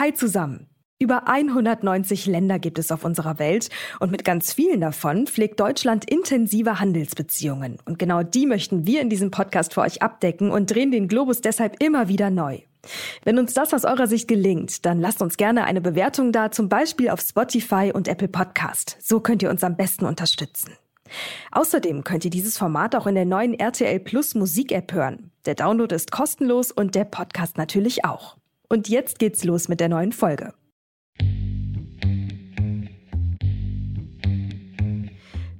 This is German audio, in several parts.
Hi zusammen! Über 190 Länder gibt es auf unserer Welt und mit ganz vielen davon pflegt Deutschland intensive Handelsbeziehungen. Und genau die möchten wir in diesem Podcast für euch abdecken und drehen den Globus deshalb immer wieder neu. Wenn uns das aus eurer Sicht gelingt, dann lasst uns gerne eine Bewertung da, zum Beispiel auf Spotify und Apple Podcast. So könnt ihr uns am besten unterstützen. Außerdem könnt ihr dieses Format auch in der neuen RTL Plus Musik-App hören. Der Download ist kostenlos und der Podcast natürlich auch. Und jetzt geht's los mit der neuen Folge.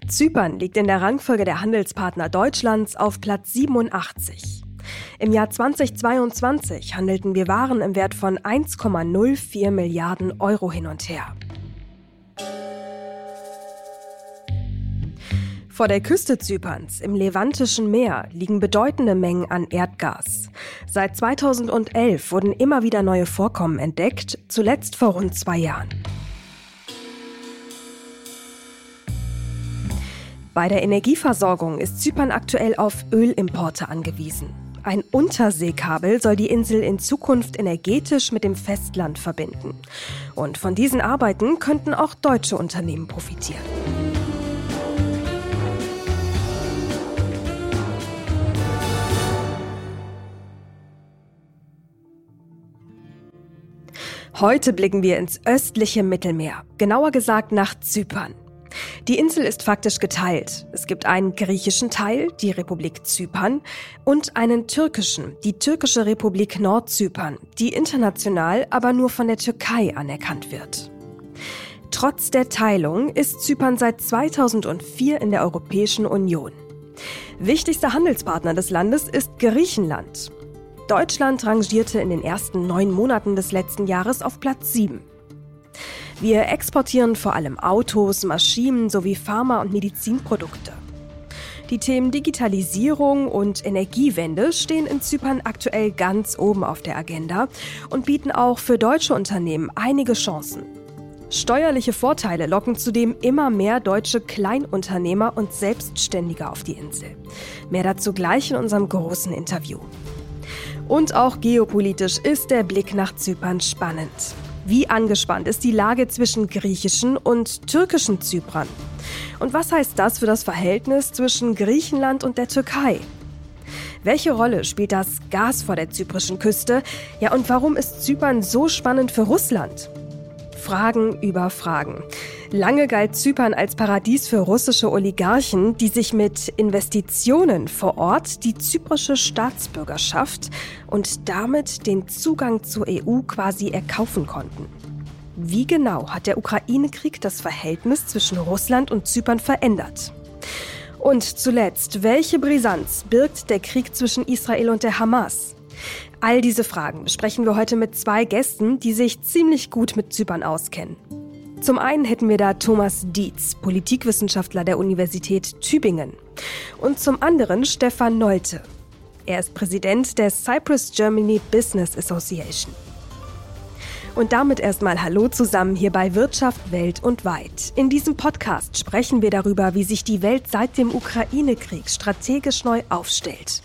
Zypern liegt in der Rangfolge der Handelspartner Deutschlands auf Platz 87. Im Jahr 2022 handelten wir Waren im Wert von 1,04 Milliarden Euro hin und her. Vor der Küste Zyperns, im Levantischen Meer, liegen bedeutende Mengen an Erdgas. Seit 2011 wurden immer wieder neue Vorkommen entdeckt, zuletzt vor rund 2 Jahren. Bei der Energieversorgung ist Zypern aktuell auf Ölimporte angewiesen. Ein Unterseekabel soll die Insel in Zukunft energetisch mit dem Festland verbinden. Und von diesen Arbeiten könnten auch deutsche Unternehmen profitieren. Heute blicken wir ins östliche Mittelmeer, genauer gesagt nach Zypern. Die Insel ist faktisch geteilt. Es gibt einen griechischen Teil, die Republik Zypern, und einen türkischen, die Türkische Republik Nordzypern, die international aber nur von der Türkei anerkannt wird. Trotz der Teilung ist Zypern seit 2004 in der Europäischen Union. Wichtigster Handelspartner des Landes ist Griechenland. Deutschland rangierte in den ersten 9 Monaten des letzten Jahres auf Platz 7. Wir exportieren vor allem Autos, Maschinen sowie Pharma- und Medizinprodukte. Die Themen Digitalisierung und Energiewende stehen in Zypern aktuell ganz oben auf der Agenda und bieten auch für deutsche Unternehmen einige Chancen. Steuerliche Vorteile locken zudem immer mehr deutsche Kleinunternehmer und Selbstständige auf die Insel. Mehr dazu gleich in unserem großen Interview. Und auch geopolitisch ist der Blick nach Zypern spannend. Wie angespannt ist die Lage zwischen griechischen und türkischen Zypern? Und was heißt das für das Verhältnis zwischen Griechenland und der Türkei? Welche Rolle spielt das Gas vor der zyprischen Küste? Ja, und warum ist Zypern so spannend für Russland? Fragen über Fragen. Lange galt Zypern als Paradies für russische Oligarchen, die sich mit Investitionen vor Ort die zyprische Staatsbürgerschaft und damit den Zugang zur EU quasi erkaufen konnten. Wie genau hat der Ukraine-Krieg das Verhältnis zwischen Russland und Zypern verändert? Und zuletzt, welche Brisanz birgt der Krieg zwischen Israel und der Hamas? All diese Fragen besprechen wir heute mit 2 Gästen, die sich ziemlich gut mit Zypern auskennen. Zum einen hätten wir da Thomas Dietz, Politikwissenschaftler der Universität Tübingen. Und zum anderen Stefan Nolte. Er ist Präsident der Cyprus Germany Business Association. Und damit erstmal Hallo zusammen hier bei Wirtschaft Welt und Weit. In diesem Podcast sprechen wir darüber, wie sich die Welt seit dem Ukraine-Krieg strategisch neu aufstellt.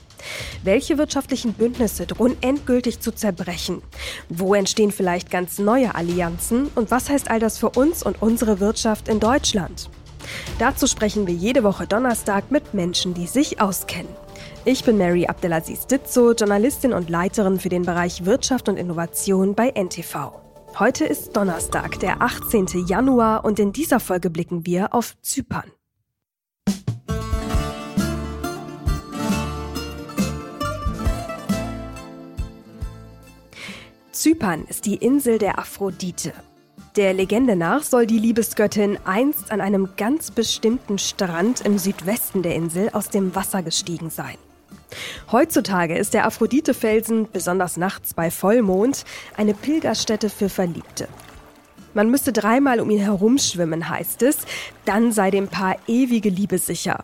Welche wirtschaftlichen Bündnisse drohen endgültig zu zerbrechen? Wo entstehen vielleicht ganz neue Allianzen? Und was heißt all das für uns und unsere Wirtschaft in Deutschland? Dazu sprechen wir jede Woche Donnerstag mit Menschen, die sich auskennen. Ich bin Mary Abdelaziz-Ditzow, Journalistin und Leiterin für den Bereich Wirtschaft und Innovation bei NTV. Heute ist Donnerstag, der 18. Januar, und in dieser Folge blicken wir auf Zypern. Zypern ist die Insel der Aphrodite. Der Legende nach soll die Liebesgöttin einst an einem ganz bestimmten Strand im Südwesten der Insel aus dem Wasser gestiegen sein. Heutzutage ist der Aphrodite-Felsen, besonders nachts bei Vollmond, eine Pilgerstätte für Verliebte. Man müsste 3-mal um ihn herumschwimmen, heißt es, dann sei dem Paar ewige Liebe sicher.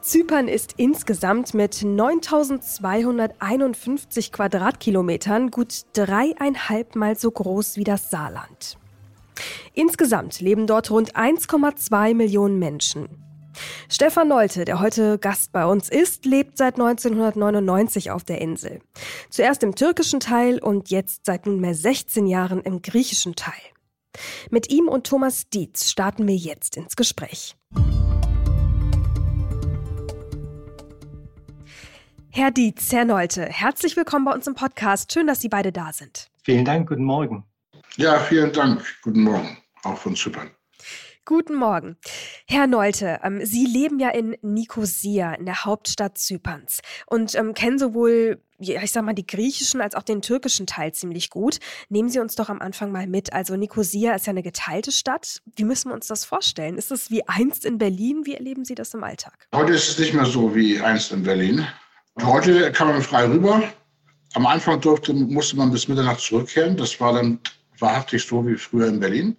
Zypern ist insgesamt mit 9.251 Quadratkilometern gut 3,5-mal so groß wie das Saarland. Insgesamt leben dort rund 1,2 Millionen Menschen. Stefan Nolte, der heute Gast bei uns ist, lebt seit 1999 auf der Insel. Zuerst im türkischen Teil und jetzt seit nunmehr 16 Jahren im griechischen Teil. Mit ihm und Thomas Dietz starten wir jetzt ins Gespräch. Herr Dietz, Herr Nolte, herzlich willkommen bei uns im Podcast. Schön, dass Sie beide da sind. Vielen Dank, guten Morgen. Ja, vielen Dank, guten Morgen, auch von Zypern. Guten Morgen. Herr Nolte, Sie leben ja in Nikosia, in der Hauptstadt Zyperns, und kennen sowohl, die griechischen als auch den türkischen Teil ziemlich gut. Nehmen Sie uns doch am Anfang mal mit. Also Nikosia ist ja eine geteilte Stadt. Wie müssen wir uns das vorstellen? Ist es wie einst in Berlin? Wie erleben Sie das im Alltag? Heute ist es nicht mehr so wie einst in Berlin. Heute kann man frei rüber. Am Anfang musste man bis Mitternacht zurückkehren. Das war dann wahrhaftig so wie früher in Berlin.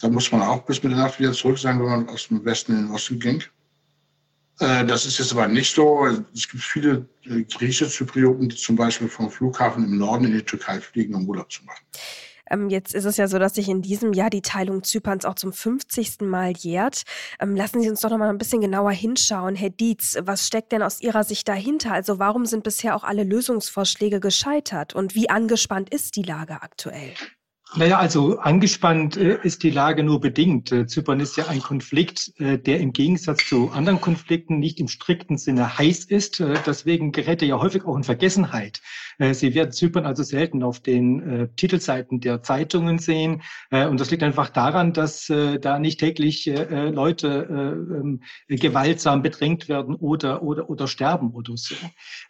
Da muss man auch bis Mitternacht wieder zurück sein, wenn man aus dem Westen in den Osten ging. Das ist jetzt aber nicht so. Es gibt viele griechische Zyprioten, die zum Beispiel vom Flughafen im Norden in die Türkei fliegen, um Urlaub zu machen. Jetzt ist es ja so, dass sich in diesem Jahr die Teilung Zyperns auch zum 50. Mal jährt. Lassen Sie uns doch noch mal ein bisschen genauer hinschauen. Herr Dietz, was steckt denn aus Ihrer Sicht dahinter? Also warum sind bisher auch alle Lösungsvorschläge gescheitert? Und wie angespannt ist die Lage aktuell? Naja, also angespannt ist die Lage nur bedingt. Zypern ist ja ein Konflikt, der im Gegensatz zu anderen Konflikten nicht im strikten Sinne heiß ist. Deswegen gerät er ja häufig auch in Vergessenheit. Sie werden Zypern also selten auf den Titelseiten der Zeitungen sehen. Und das liegt einfach daran, dass da nicht täglich Leute gewaltsam bedrängt werden oder sterben oder so.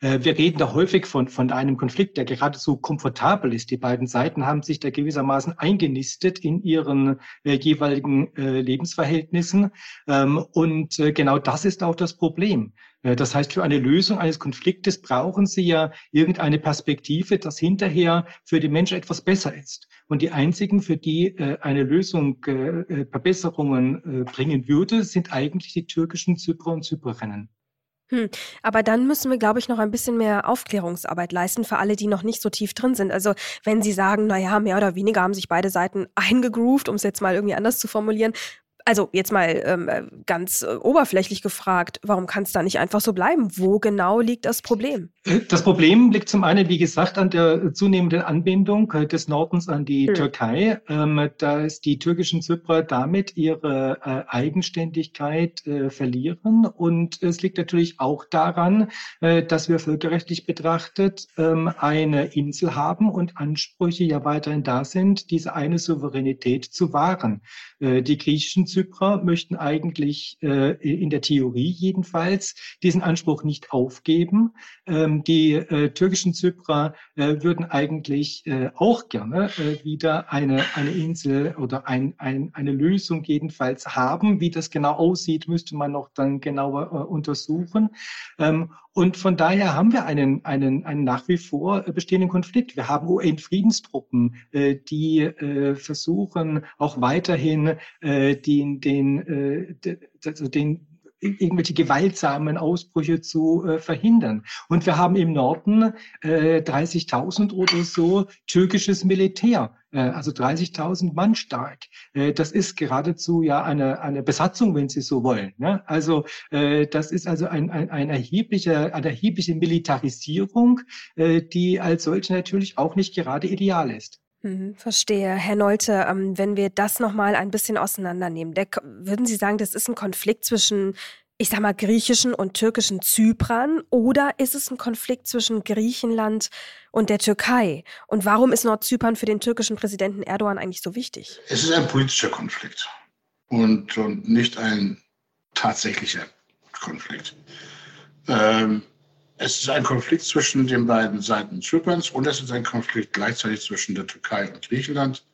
Wir reden da häufig von einem Konflikt, der geradezu komfortabel ist. Die beiden Seiten haben sich da gewissermaßen eingenistet in ihren jeweiligen Lebensverhältnissen. Und genau das ist auch das Problem. Das heißt, für eine Lösung eines Konfliktes brauchen Sie ja irgendeine Perspektive, dass hinterher für die Menschen etwas besser ist. Und die einzigen, für die eine Lösung Verbesserungen bringen würde, sind eigentlich die türkischen Zyprer und Zyprerinnen. Aber dann müssen wir, glaube ich, noch ein bisschen mehr Aufklärungsarbeit leisten für alle, die noch nicht so tief drin sind. Also wenn Sie sagen, mehr oder weniger haben sich beide Seiten eingegroovt, um es jetzt mal irgendwie anders zu formulieren. Also jetzt mal ganz oberflächlich gefragt, warum kann es da nicht einfach so bleiben? Wo genau liegt das Problem? Das Problem liegt zum einen, wie gesagt, an der zunehmenden Anbindung des Nordens an die Türkei, dass die türkischen Zyprer damit ihre Eigenständigkeit verlieren. Und es liegt natürlich auch daran, dass wir völkerrechtlich betrachtet eine Insel haben und Ansprüche ja weiterhin da sind, diese eine Souveränität zu wahren. Die griechischen Zyprer möchten eigentlich in der Theorie jedenfalls diesen Anspruch nicht aufgeben. Die türkischen Zyprer würden eigentlich auch gerne wieder eine Insel oder eine Lösung jedenfalls haben. Wie das genau aussieht, müsste man noch dann genauer untersuchen. Und von daher haben wir einen nach wie vor bestehenden Konflikt. Wir haben UN-Friedenstruppen, die versuchen, auch weiterhin irgendwelche gewaltsamen Ausbrüche zu verhindern. Und wir haben im Norden 30.000 oder so türkisches Militär, also 30.000 Mann stark. Das ist geradezu ja eine Besatzung, wenn Sie so wollen. Ne? Also das ist also eine erhebliche Militarisierung, die als solche natürlich auch nicht gerade ideal ist. Verstehe. Herr Nolte, wenn wir das nochmal ein bisschen auseinandernehmen, würden Sie sagen, das ist ein Konflikt zwischen, griechischen und türkischen Zyprern, oder ist es ein Konflikt zwischen Griechenland und der Türkei? Und warum ist Nordzypern für den türkischen Präsidenten Erdogan eigentlich so wichtig? Es ist ein politischer Konflikt und nicht ein tatsächlicher Konflikt. Es ist ein Konflikt zwischen den beiden Seiten Zyperns und es ist ein Konflikt gleichzeitig zwischen der Türkei und Griechenland.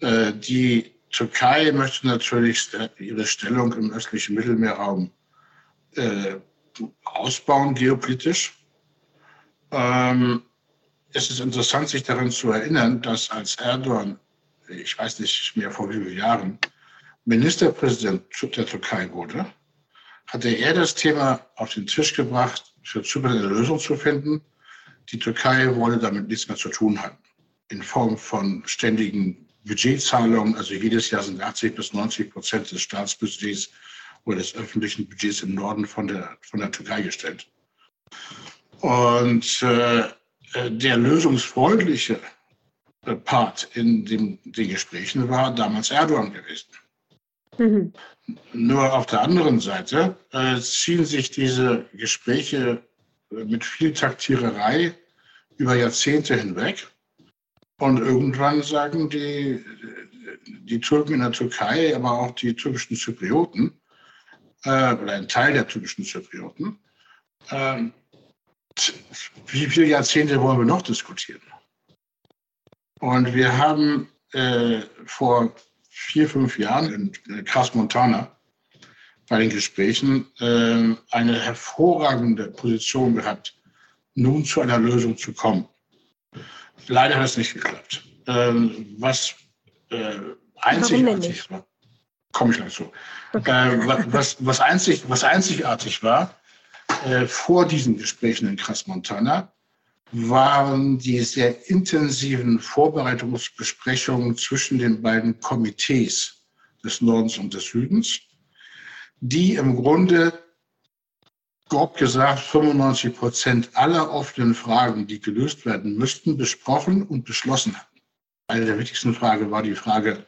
Die Türkei möchte natürlich ihre Stellung im östlichen Mittelmeerraum ausbauen, geopolitisch. Es ist interessant, sich daran zu erinnern, dass als Erdogan, ich weiß nicht mehr vor wie vielen Jahren, Ministerpräsident der Türkei wurde, hatte er das Thema auf den Tisch gebracht, für Zypern eine Lösung zu finden. Die Türkei wollte damit nichts mehr zu tun haben. In Form von ständigen Budgetzahlungen, also jedes Jahr sind 80 bis 90% des Staatsbudgets oder des öffentlichen Budgets im Norden von der Türkei gestellt. Und der lösungsfreundliche Part in den Gesprächen war damals Erdogan gewesen. Mhm. Nur auf der anderen Seite ziehen sich diese Gespräche mit viel Taktiererei über Jahrzehnte hinweg. Und irgendwann sagen die Türken in der Türkei, aber auch die türkischen Zyprioten, oder ein Teil der türkischen Zyprioten, wie viele Jahrzehnte wollen wir noch diskutieren? Und wir haben vor 4-5 Jahren in Crans-Montana bei den Gesprächen eine hervorragende Position gehabt, nun zu einer Lösung zu kommen. Leider hat es nicht geklappt. Was einzigartig war, komme ich gleich zu. Okay. Was einzigartig war, vor diesen Gesprächen in Crans-Montana, waren die sehr intensiven Vorbereitungsbesprechungen zwischen den beiden Komitees des Nordens und des Südens, die im Grunde, grob gesagt, 95% aller offenen Fragen, die gelöst werden müssten, besprochen und beschlossen hatten. Eine der wichtigsten Fragen war die Frage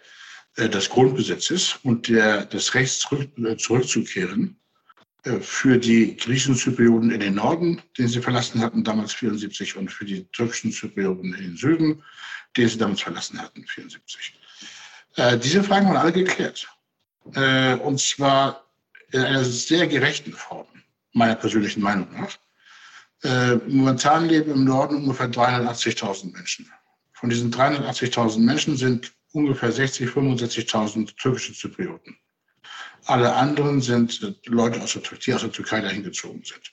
des Grundgesetzes und des Rechts zurückzukehren für die griechischen Zyprioten in den Norden, den sie verlassen hatten, damals 74, und für die türkischen Zyprioten in den Süden, den sie damals verlassen hatten, 74. Diese Fragen waren alle geklärt. Und zwar in einer sehr gerechten Form, meiner persönlichen Meinung nach. Momentan leben im Norden ungefähr 380.000 Menschen. Von diesen 380.000 Menschen sind ungefähr 65.000 türkische Zyprioten. Alle anderen sind Leute aus der Türkei dahin gezogen sind.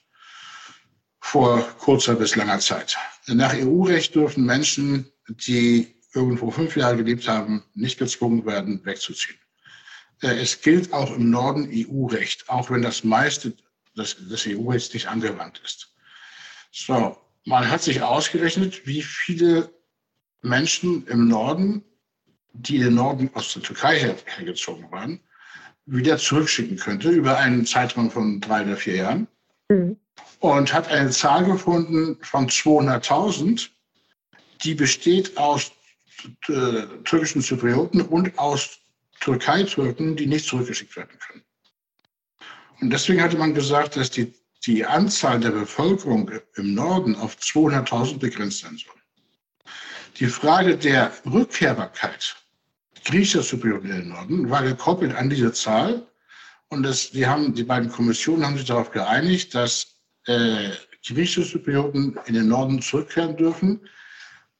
Vor kurzer bis langer Zeit. Nach EU-Recht dürfen Menschen, die irgendwo 5 Jahre gelebt haben, nicht gezwungen werden, wegzuziehen. Es gilt auch im Norden EU-Recht, auch wenn das meiste des EU-Rechts nicht angewandt ist. So, man hat sich ausgerechnet, wie viele Menschen im Norden, die in den Norden aus der Türkei hergezogen waren, wieder zurückschicken könnte über einen Zeitraum von 3 oder 4 Jahren, und hat eine Zahl gefunden von 200.000, die besteht aus türkischen Zyprioten und aus Türkei-Türken, die nicht zurückgeschickt werden können. Und deswegen hatte man gesagt, dass die Anzahl der Bevölkerung im Norden auf 200.000 begrenzt sein soll. Die Frage der Rückkehrbarkeit griechischer Zyprioten in den Norden war gekoppelt an diese Zahl, und die beiden Kommissionen haben sich darauf geeinigt, dass griechische Zyprioten in den Norden zurückkehren dürfen,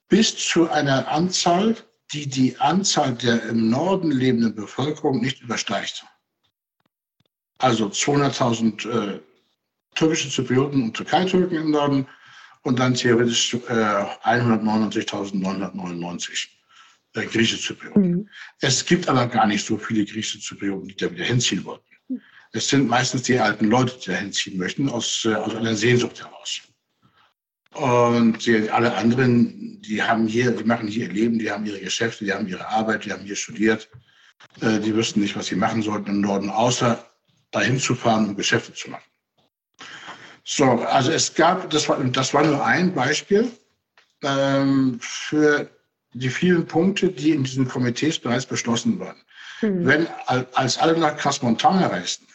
bis zu einer Anzahl, die die Anzahl der im Norden lebenden Bevölkerung nicht übersteigt. Also 200.000 türkische Zyprioten und Türkei-Türken im Norden und dann theoretisch 199.999. Griechische Zyprioten. Mhm. Es gibt aber gar nicht so viele griechische Zyprioten, die da wieder hinziehen wollten. Es sind meistens die alten Leute, die da hinziehen möchten, aus einer Sehnsucht heraus. Und alle anderen, die machen hier ihr Leben, die haben ihre Geschäfte, die haben ihre Arbeit, die haben hier studiert. Die wüssten nicht, was sie machen sollten im Norden, außer dahin zu fahren und Geschäfte zu machen. So, also das war nur ein Beispiel für die vielen Punkte, die in diesen Komitees bereits beschlossen waren. Wenn, als alle nach Crans-Montana reisten,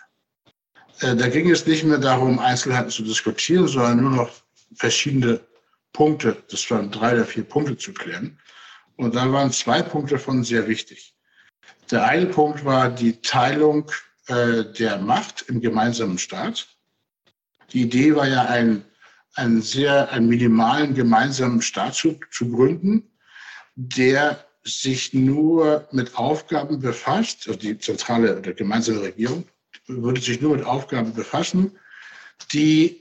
da ging es nicht mehr darum, Einzelheiten zu diskutieren, sondern nur noch verschiedene Punkte, das waren 3 oder 4 Punkte zu klären. Und da waren 2 Punkte davon sehr wichtig. Der eine Punkt war die Teilung der Macht im gemeinsamen Staat. Die Idee war ja, einen minimalen gemeinsamen Staat zu gründen, der sich nur mit Aufgaben befasst, also die zentrale oder gemeinsame Regierung würde sich nur mit Aufgaben befassen, mit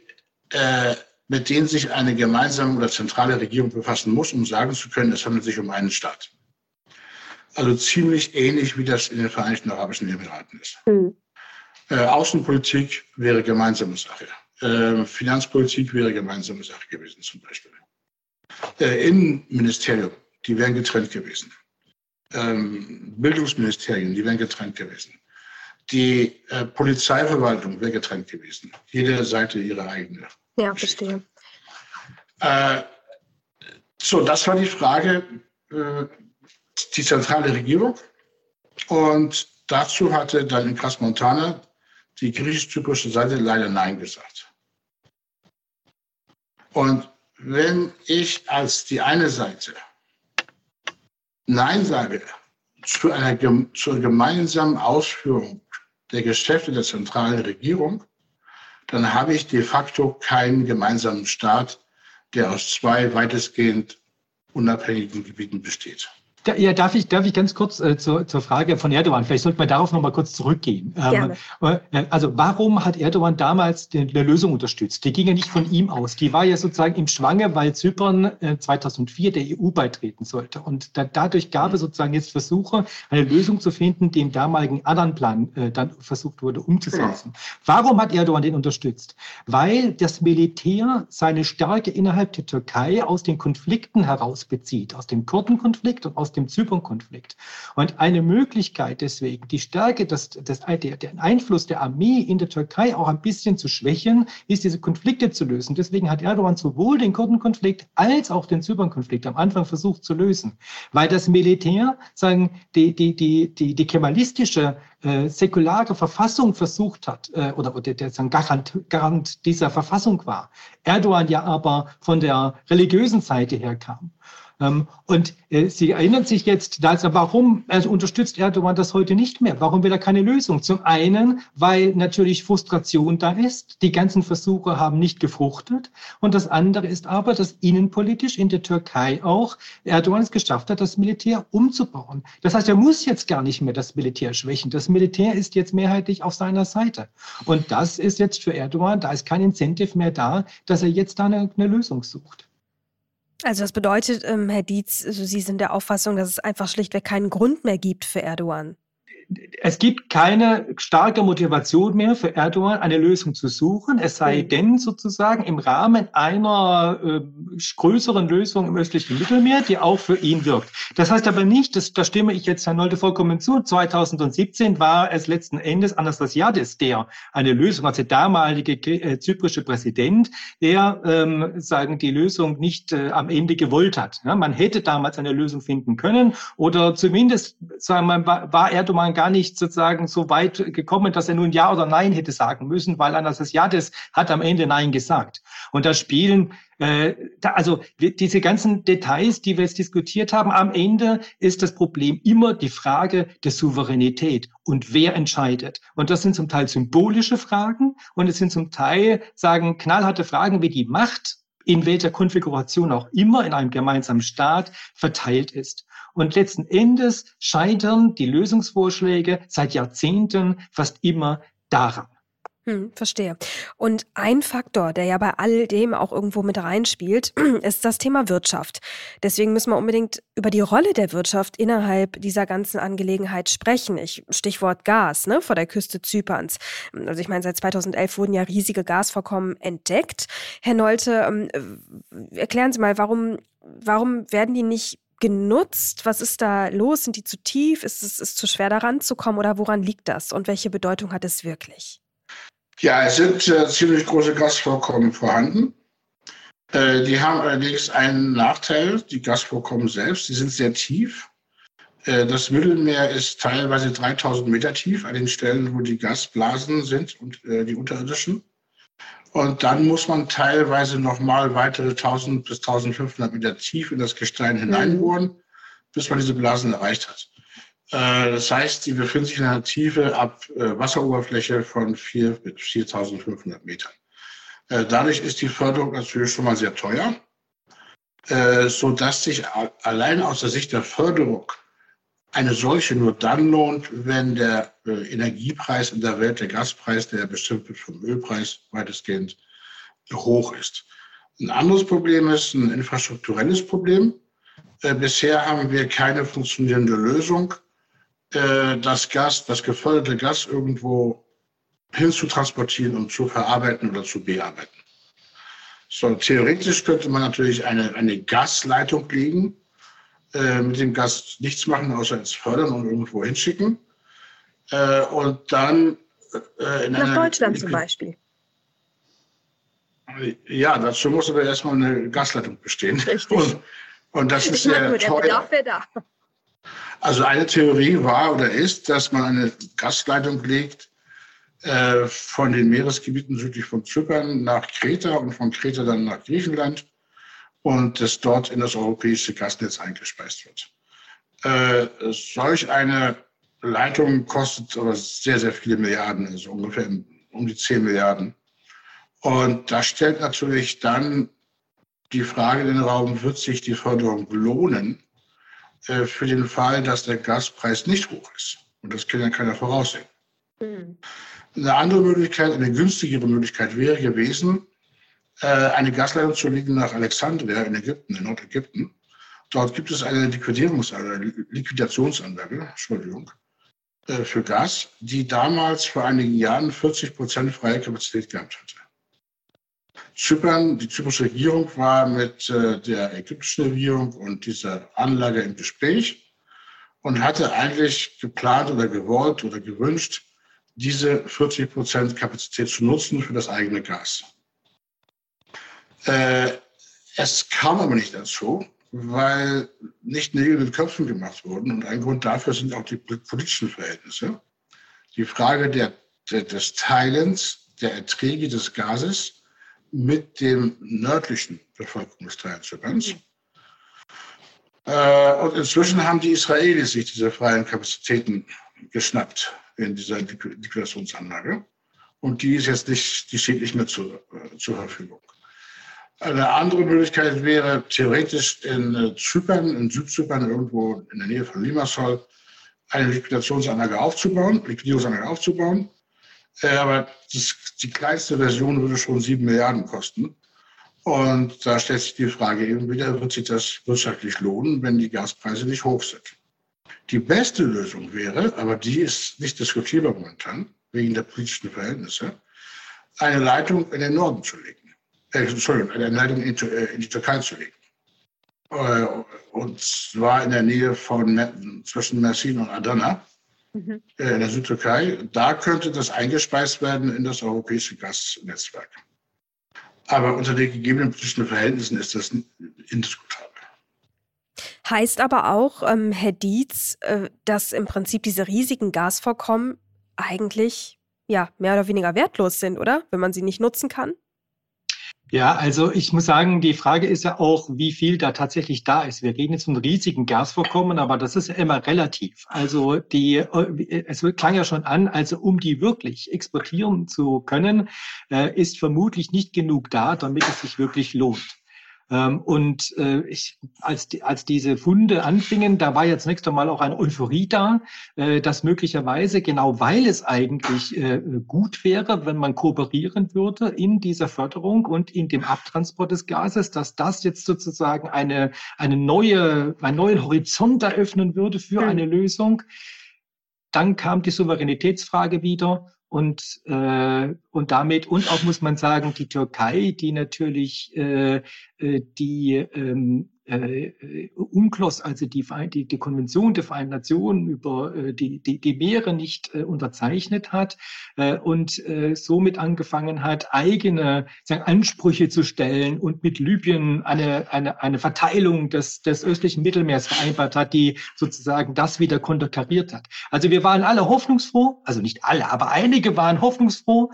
denen sich eine gemeinsame oder zentrale Regierung befassen muss, um sagen zu können, es handelt sich um einen Staat. Also ziemlich ähnlich, wie das in den Vereinigten Arabischen Emiraten ist. Mhm. Außenpolitik wäre gemeinsame Sache. Finanzpolitik wäre gemeinsame Sache gewesen zum Beispiel. Innenministerium, die wären getrennt gewesen. Bildungsministerien, die wären getrennt gewesen. die Polizeiverwaltung weggetrennt gewesen. Jede Seite ihre eigene. Ja, verstehe. So, das war die Frage, die zentrale Regierung. Und dazu hatte dann in Crans-Montana die griechisch-zyprische Seite leider Nein gesagt. Und wenn ich als die eine Seite Nein sage zur gemeinsamen Ausführung der Geschäfte der zentralen Regierung, dann habe ich de facto keinen gemeinsamen Staat, der aus zwei weitestgehend unabhängigen Gebieten besteht. Ja, darf ich ganz kurz zur Frage von Erdogan, vielleicht sollten wir darauf nochmal kurz zurückgehen. Also warum hat Erdogan damals die Lösung unterstützt? Die ging ja nicht von ihm aus, die war ja sozusagen im Schwange, weil Zypern 2004 der EU beitreten sollte. Und dadurch gab es sozusagen jetzt Versuche, eine Lösung zu finden, die im damaligen Adnanplan dann versucht wurde umzusetzen. Ja. Warum hat Erdogan den unterstützt? Weil das Militär seine Stärke innerhalb der Türkei aus den Konflikten herausbezieht, aus dem Kurdenkonflikt und aus dem Zypern-Konflikt. Und eine Möglichkeit deswegen, die Stärke, den Einfluss der Armee in der Türkei auch ein bisschen zu schwächen, ist, diese Konflikte zu lösen. Deswegen hat Erdogan sowohl den Kurdenkonflikt als auch den Zypern-Konflikt am Anfang versucht zu lösen, weil das Militär die kemalistische säkulare Verfassung versucht hat oder der Garant dieser Verfassung war. Erdogan ja aber von der religiösen Seite her kam. Und Sie erinnern sich jetzt, warum unterstützt Erdogan das heute nicht mehr? Warum will er keine Lösung? Zum einen, weil natürlich Frustration da ist. Die ganzen Versuche haben nicht gefruchtet. Und das andere ist aber, dass innenpolitisch in der Türkei auch Erdogan es geschafft hat, das Militär umzubauen. Das heißt, er muss jetzt gar nicht mehr das Militär schwächen. Das Militär ist jetzt mehrheitlich auf seiner Seite. Und das ist jetzt für Erdogan, da ist kein Incentive mehr da, dass er jetzt da eine Lösung sucht. Also das bedeutet, Herr Dietz, also Sie sind der Auffassung, dass es einfach schlichtweg keinen Grund mehr gibt für Erdogan. Es gibt keine starke Motivation mehr für Erdogan, eine Lösung zu suchen, es sei denn sozusagen im Rahmen einer größeren Lösung im östlichen Mittelmeer, die auch für ihn wirkt. Das heißt aber nicht, da stimme ich jetzt Herrn Nolte vollkommen zu, 2017 war es letzten Endes Anastasiades, der eine Lösung, also der damalige zyprische Präsident, der die Lösung nicht am Ende gewollt hat. Ja, man hätte damals eine Lösung finden können oder zumindest war Erdogan gar nicht sozusagen so weit gekommen, dass er nun Ja oder Nein hätte sagen müssen, weil Anastasiades hat am Ende Nein gesagt. Und das Spielen, diese ganzen Details, die wir jetzt diskutiert haben, am Ende ist das Problem immer die Frage der Souveränität und wer entscheidet. Und das sind zum Teil symbolische Fragen und es sind zum Teil, knallharte Fragen wie die Macht, in welcher Konfiguration auch immer in einem gemeinsamen Staat verteilt ist. Und letzten Endes scheitern die Lösungsvorschläge seit Jahrzehnten fast immer daran. Verstehe. Und ein Faktor, der ja bei all dem auch irgendwo mit reinspielt, ist das Thema Wirtschaft. Deswegen müssen wir unbedingt über die Rolle der Wirtschaft innerhalb dieser ganzen Angelegenheit sprechen. Stichwort Gas, ne, vor der Küste Zyperns. Also ich meine, seit 2011 wurden ja riesige Gasvorkommen entdeckt. Herr Nolte, erklären Sie mal, warum werden die nicht genutzt? Was ist da los? Sind die zu tief? Ist es zu schwer, da ranzukommen? Oder woran liegt das? Und welche Bedeutung hat es wirklich? Ja, es sind ziemlich große Gasvorkommen vorhanden. Die haben allerdings einen Nachteil, die Gasvorkommen selbst, die sind sehr tief. Das Mittelmeer ist teilweise 3000 Meter tief an den Stellen, wo die Gasblasen sind und die unterirdischen. Und dann muss man teilweise nochmal weitere 1000 bis 1500 Meter tief in das Gestein hineinbohren, bis man diese Blasen erreicht hat. Das heißt, die befinden sich in einer Tiefe ab Wasseroberfläche von 4 bis 4.500 Metern. Dadurch ist die Förderung natürlich schon mal sehr teuer, sodass sich allein aus der Sicht der Förderung eine solche nur dann lohnt, wenn der Energiepreis in der Welt, der Gaspreis, der bestimmt wird vom Ölpreis, weitestgehend hoch ist. Ein anderes Problem ist ein infrastrukturelles Problem. Bisher haben wir keine funktionierende Lösung, das geförderte Gas irgendwo hinzutransportieren und zu verarbeiten oder zu bearbeiten. So, theoretisch könnte man natürlich eine Gasleitung legen, mit dem Gas nichts machen, außer es fördern und irgendwo hinschicken. und dann nach Deutschland zum Beispiel. Ja, dazu muss aber erstmal eine Gasleitung bestehen. Richtig. Und das ist sehr teuer. Der Bedarf wäre da. Also eine Theorie war oder ist, dass man eine Gasleitung legt von den Meeresgebieten südlich von Zypern nach Kreta und von Kreta dann nach Griechenland und das dort in das europäische Gasnetz eingespeist wird. Solch eine Leitung kostet aber sehr, sehr viele Milliarden, also ungefähr um die 10 Milliarden. Und das stellt natürlich dann die Frage in den Raum, wird sich die Förderung lohnen für den Fall, dass der Gaspreis nicht hoch ist. Und das kann ja keiner voraussehen. Mhm. Eine andere Möglichkeit, eine günstigere Möglichkeit wäre gewesen, eine Gasleitung zu legen nach Alexandria in Ägypten, in Nordägypten. Dort gibt es eine Liquidationsanlage für Gas, die damals vor einigen Jahren 40% freie Kapazität gehabt hatte. Zypern, die zyprische Regierung war mit der ägyptischen Regierung und dieser Anlage im Gespräch und hatte eigentlich geplant oder gewollt oder gewünscht, diese 40% Kapazität zu nutzen für das eigene Gas. Es kam aber nicht dazu, weil nicht Nägel mit Köpfen gemacht wurden. Und ein Grund dafür sind auch die politischen Verhältnisse. Die Frage des Teilens der Erträge des Gases mit dem nördlichen Bevölkerungsteil Zyperns. Mhm. Und inzwischen haben die Israelis sich diese freien Kapazitäten geschnappt in dieser Liquidationsanlage. Und die ist jetzt nicht, die steht nicht mehr zur Verfügung. Eine andere Möglichkeit wäre theoretisch in Zypern, in Südzypern, irgendwo in der Nähe von Limassol, eine Liquidierungsanlage aufzubauen. Aber die kleinste Version würde schon 7 Milliarden kosten. Und da stellt sich die Frage eben wieder, wird sich das wirtschaftlich lohnen, wenn die Gaspreise nicht hoch sind? Die beste Lösung wäre, aber die ist nicht diskutierbar momentan, wegen der politischen Verhältnisse, eine Leitung in den Norden zu legen. Eine Leitung in die Türkei zu legen. Und zwar in der Nähe zwischen Mersin und Adana, in der Südtürkei. Da könnte das eingespeist werden in das europäische Gasnetzwerk. Aber unter den gegebenen politischen Verhältnissen ist das indiskutabel. Heißt aber auch, Herr Dietz, dass im Prinzip diese riesigen Gasvorkommen eigentlich ja, mehr oder weniger wertlos sind, oder? Wenn man sie nicht nutzen kann? Ja, also ich muss sagen, die Frage ist ja auch, wie viel da tatsächlich da ist. Wir reden jetzt von riesigen Gasvorkommen, aber das ist ja immer relativ. Also es klang ja schon an, also um die wirklich exportieren zu können, ist vermutlich nicht genug da, damit es sich wirklich lohnt. Und als diese Funde anfingen, da war ja zunächst einmal auch eine Euphorie da, dass möglicherweise, genau weil es eigentlich gut wäre, wenn man kooperieren würde in dieser Förderung und in dem Abtransport des Gases, dass das jetzt sozusagen einen neuen Horizont eröffnen würde für eine Lösung. Dann kam die Souveränitätsfrage wieder. Und damit, und auch muss man sagen, die Türkei, die natürlich UNCLOS, also die Konvention der Vereinten Nationen über die Meere nicht unterzeichnet hat und somit angefangen hat, eigene Ansprüche zu stellen und mit Libyen eine Verteilung des östlichen Mittelmeers vereinbart hat, die sozusagen das wieder konterkariert hat. Also wir waren alle hoffnungsfroh, also nicht alle, aber einige waren hoffnungsfroh,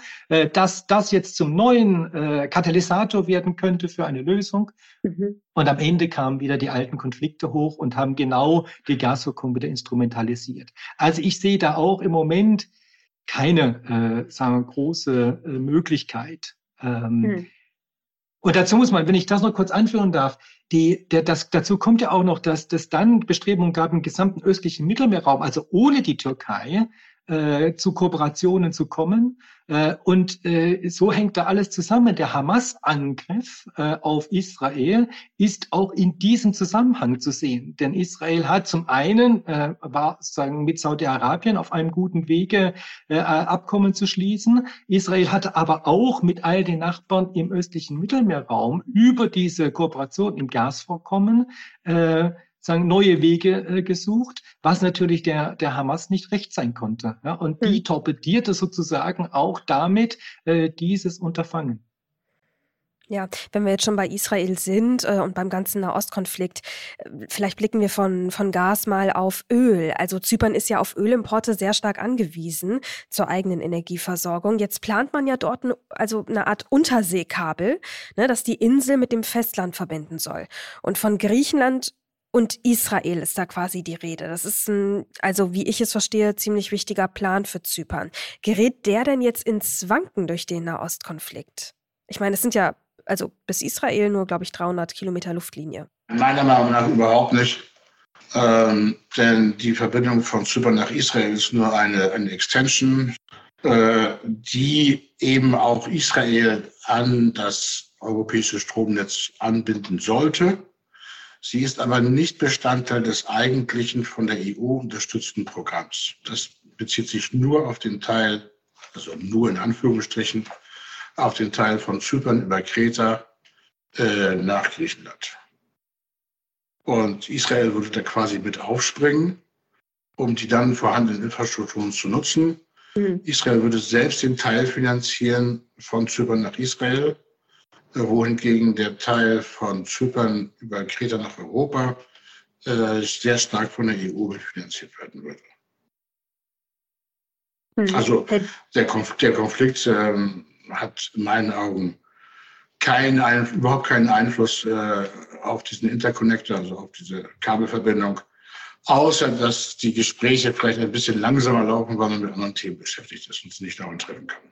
dass das jetzt zum neuen Katalysator werden könnte für eine Lösung. Mhm. Und am Ende kamen wieder die alten Konflikte hoch und haben genau die Gasvorkommen wieder instrumentalisiert. Also ich sehe da auch im Moment keine große Möglichkeit. Und dazu muss man, wenn ich das noch kurz anführen darf, dazu kommt ja auch noch, dass es dann Bestrebungen gab im gesamten östlichen Mittelmeerraum, also ohne die Türkei, zu Kooperationen zu kommen. Und so hängt da alles zusammen. Der Hamas-Angriff auf Israel ist auch in diesem Zusammenhang zu sehen. Denn Israel hat zum einen, war sozusagen mit Saudi-Arabien auf einem guten Wege, Abkommen zu schließen. Israel hatte aber auch mit all den Nachbarn im östlichen Mittelmeerraum über diese Kooperation im Gasvorkommen sagen, neue Wege gesucht, was natürlich der Hamas nicht recht sein konnte. Ja? Und die torpedierte sozusagen auch damit dieses Unterfangen. Ja, wenn wir jetzt schon bei Israel sind und beim ganzen Nahostkonflikt, vielleicht blicken wir von Gas mal auf Öl. Also Zypern ist ja auf Ölimporte sehr stark angewiesen zur eigenen Energieversorgung. Jetzt plant man ja dort eine Art Unterseekabel, ne, das die Insel mit dem Festland verbinden soll. Und von Griechenland und Israel ist da quasi die Rede. Das ist also wie ich es verstehe, ziemlich wichtiger Plan für Zypern. Gerät der denn jetzt ins Wanken durch den Nahostkonflikt? Ich meine, es sind ja bis Israel nur, glaube ich, 300 Kilometer Luftlinie. Meiner Meinung nach überhaupt nicht. Denn die Verbindung von Zypern nach Israel ist nur eine Extension, die eben auch Israel an das europäische Stromnetz anbinden sollte. Sie ist aber nicht Bestandteil des eigentlichen von der EU unterstützten Programms. Das bezieht sich nur auf den Teil, also nur in Anführungsstrichen, auf den Teil von Zypern über Kreta nach Griechenland. Und Israel würde da quasi mit aufspringen, um die dann vorhandenen Infrastrukturen zu nutzen. Mhm. Israel würde selbst den Teil finanzieren von Zypern nach Israel, wohingegen der Teil von Zypern über Kreta nach Europa sehr stark von der EU mitfinanziert werden würde. Mhm. Also der Konflikt hat in meinen Augen überhaupt keinen Einfluss auf diesen Interconnector, also auf diese Kabelverbindung, außer dass die Gespräche vielleicht ein bisschen langsamer laufen, weil man mit anderen Themen beschäftigt ist und es nicht daran treffen kann.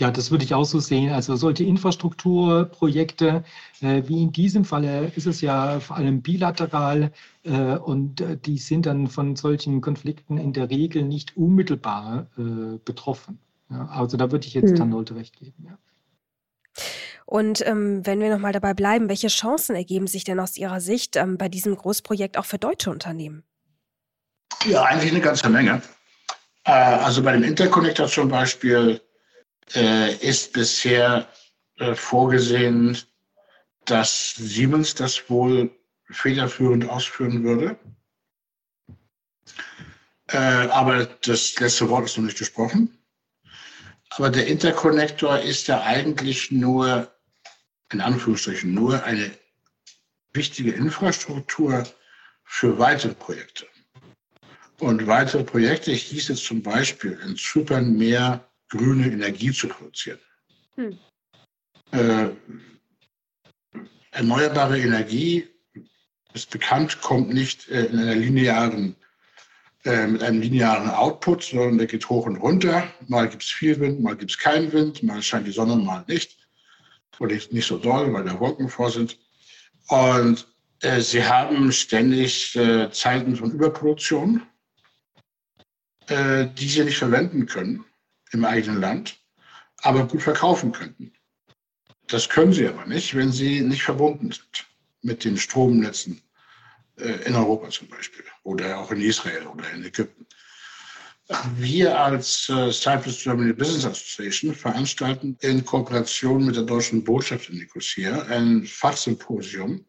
Ja, das würde ich auch so sehen. Also solche Infrastrukturprojekte, wie in diesem Falle ist es ja vor allem bilateral und die sind dann von solchen Konflikten in der Regel nicht unmittelbar betroffen. Ja, also da würde ich jetzt Herrn Nolte recht geben. Ja. Und wenn wir nochmal dabei bleiben, welche Chancen ergeben sich denn aus Ihrer Sicht bei diesem Großprojekt auch für deutsche Unternehmen? Ja, eigentlich eine ganze Menge. Also bei dem Interconnector zum Beispiel ist bisher vorgesehen, dass Siemens das wohl federführend ausführen würde. Aber das letzte Wort ist noch nicht gesprochen. Aber der Interconnector ist ja eigentlich nur, in Anführungsstrichen, nur eine wichtige Infrastruktur für weitere Projekte. Und weitere Projekte hieße zum Beispiel in Zypern mehr grüne Energie zu produzieren. Erneuerbare Energie ist bekannt, kommt nicht in einer linearen mit einem linearen Output, sondern der geht hoch und runter. Mal gibt es viel Wind, mal gibt es keinen Wind, mal scheint die Sonne, mal nicht. Oder nicht so doll, weil da Wolken vor sind. Und sie haben ständig Zeiten von Überproduktion, die sie nicht verwenden können im eigenen Land, aber gut verkaufen könnten. Das können sie aber nicht, wenn sie nicht verbunden sind mit den Stromnetzen in Europa zum Beispiel oder auch in Israel oder in Ägypten. Wir als Cyprus Germany Business Association veranstalten in Kooperation mit der Deutschen Botschaft in Nikosia ein Fachsymposium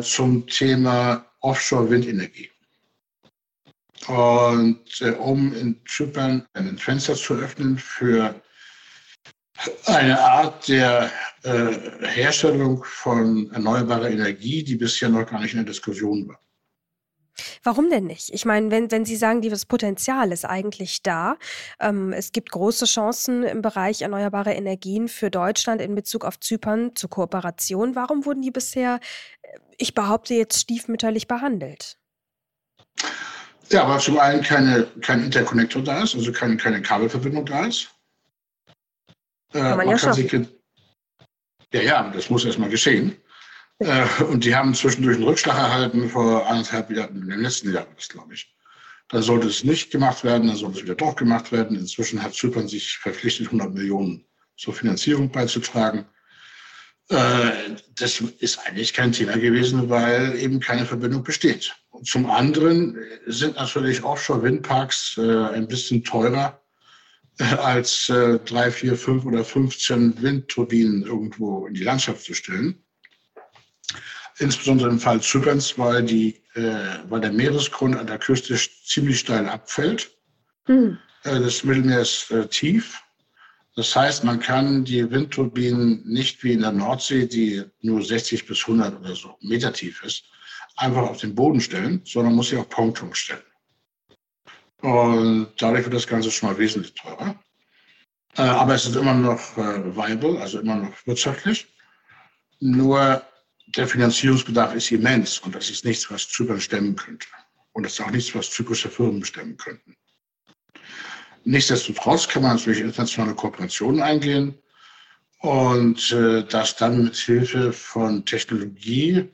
zum Thema Offshore-Windenergie. Und um in Zypern ein Fenster zu öffnen für eine Art der Herstellung von erneuerbarer Energie, die bisher noch gar nicht in der Diskussion war. Warum denn nicht? Ich meine, wenn Sie sagen, das Potenzial ist eigentlich da, es gibt große Chancen im Bereich erneuerbare Energien für Deutschland in Bezug auf Zypern zur Kooperation. Warum wurden die bisher, ich behaupte jetzt, stiefmütterlich behandelt? Ja, weil zum einen kein Interconnector da ist, also keine Kabelverbindung da ist. Das muss erstmal geschehen. Und die haben zwischendurch einen Rückschlag erhalten vor 1,5 Jahren, im letzten Jahr war das, glaube ich. Da sollte es nicht gemacht werden, dann sollte es wieder doch gemacht werden. Inzwischen hat Zypern sich verpflichtet, 100 Millionen zur Finanzierung beizutragen. Das ist eigentlich kein Thema gewesen, weil eben keine Verbindung besteht. Und zum anderen sind natürlich Offshore-Windparks ein bisschen teurer als 3, 4, 5 oder 15 Windturbinen irgendwo in die Landschaft zu stellen. insbesondere im Fall Zyperns, weil der Meeresgrund an der Küste ziemlich steil abfällt. Das Mittelmeer ist tief. Das heißt, man kann die Windturbinen nicht wie in der Nordsee, die nur 60 bis 100 oder so Meter tief ist, einfach auf den Boden stellen, sondern muss sie auf Ponton stellen. Und dadurch wird das Ganze schon mal wesentlich teurer. Aber es ist immer noch viable, also immer noch wirtschaftlich. Nur der Finanzierungsbedarf ist immens und das ist nichts, was Zypern stemmen könnte. Und das ist auch nichts, was zyprische Firmen stemmen könnten. Nichtsdestotrotz kann man natürlich internationale Kooperationen eingehen und das dann mit Hilfe von Technologie,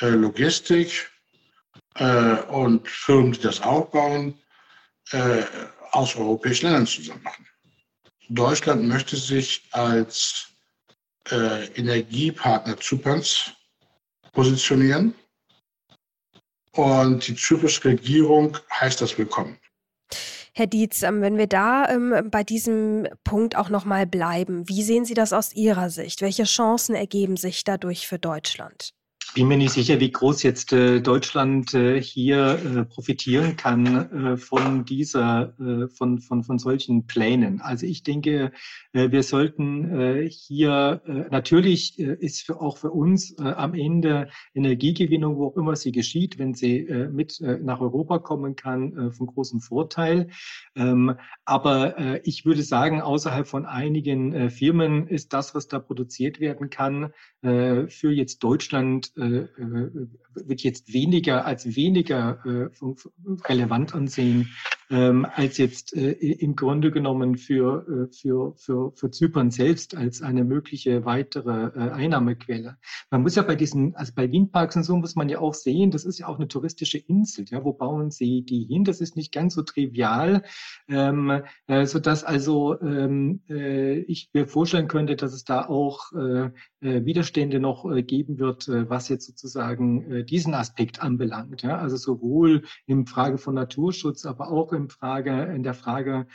Logistik und Firmen, die das aufbauen, aus europäischen Ländern zusammen machen. Deutschland möchte sich als Energiepartner Zyperns positionieren und die zyprische Regierung heißt das willkommen. Herr Dietz, wenn wir da bei diesem Punkt auch nochmal bleiben, wie sehen Sie das aus Ihrer Sicht? Welche Chancen ergeben sich dadurch für Deutschland? Ich bin mir nicht sicher, wie groß jetzt Deutschland hier profitieren kann von solchen Plänen. Also ich denke, wir sollten hier, natürlich ist auch für uns am Ende Energiegewinnung, wo auch immer sie geschieht, wenn sie mit nach Europa kommen kann, von großem Vorteil. Aber ich würde sagen, außerhalb von einigen Firmen ist das, was da produziert werden kann, für jetzt Deutschland wird jetzt weniger relevant ansehen, als jetzt im Grunde genommen für Zypern selbst als eine mögliche weitere Einnahmequelle. Man muss ja bei Windparks und so muss man ja auch sehen, das ist ja auch eine touristische Insel. Ja, wo bauen sie die hin? Das ist nicht ganz so trivial, sodass also ich mir vorstellen könnte, dass es da auch Widerstände noch geben wird, was jetzt sozusagen diesen Aspekt anbelangt. Ja? Also sowohl in Frage von Naturschutz, aber auch in der Frage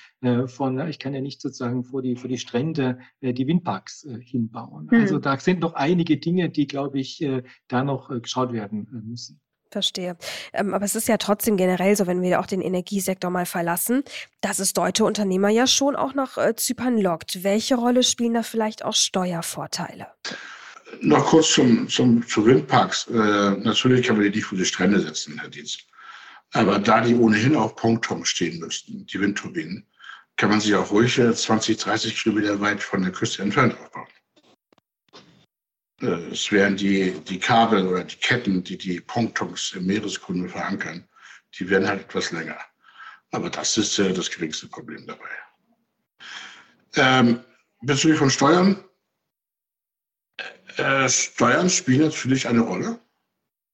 von, ich kann ja nicht sozusagen vor die Strände die Windparks hinbauen. Also da sind noch einige Dinge, die, glaube ich, da noch geschaut werden müssen. Verstehe. Aber es ist ja trotzdem generell so, wenn wir auch den Energiesektor mal verlassen, dass es deutsche Unternehmer ja schon auch nach Zypern lockt. Welche Rolle spielen da vielleicht auch Steuervorteile? Noch kurz zu Windparks. Natürlich kann man die nicht vor die Strände setzen, Herr Dietz. Aber da die ohnehin auf Ponton stehen müssten, die Windturbinen, kann man sie auch ruhig 20, 30 Kilometer weit von der Küste entfernt aufbauen. Es wären die Kabel oder die Ketten, die Pontons im Meeresgrund verankern, die wären halt etwas länger. Aber das ist das geringste Problem dabei. Bezüglich von Steuern. Steuern spielen natürlich eine Rolle.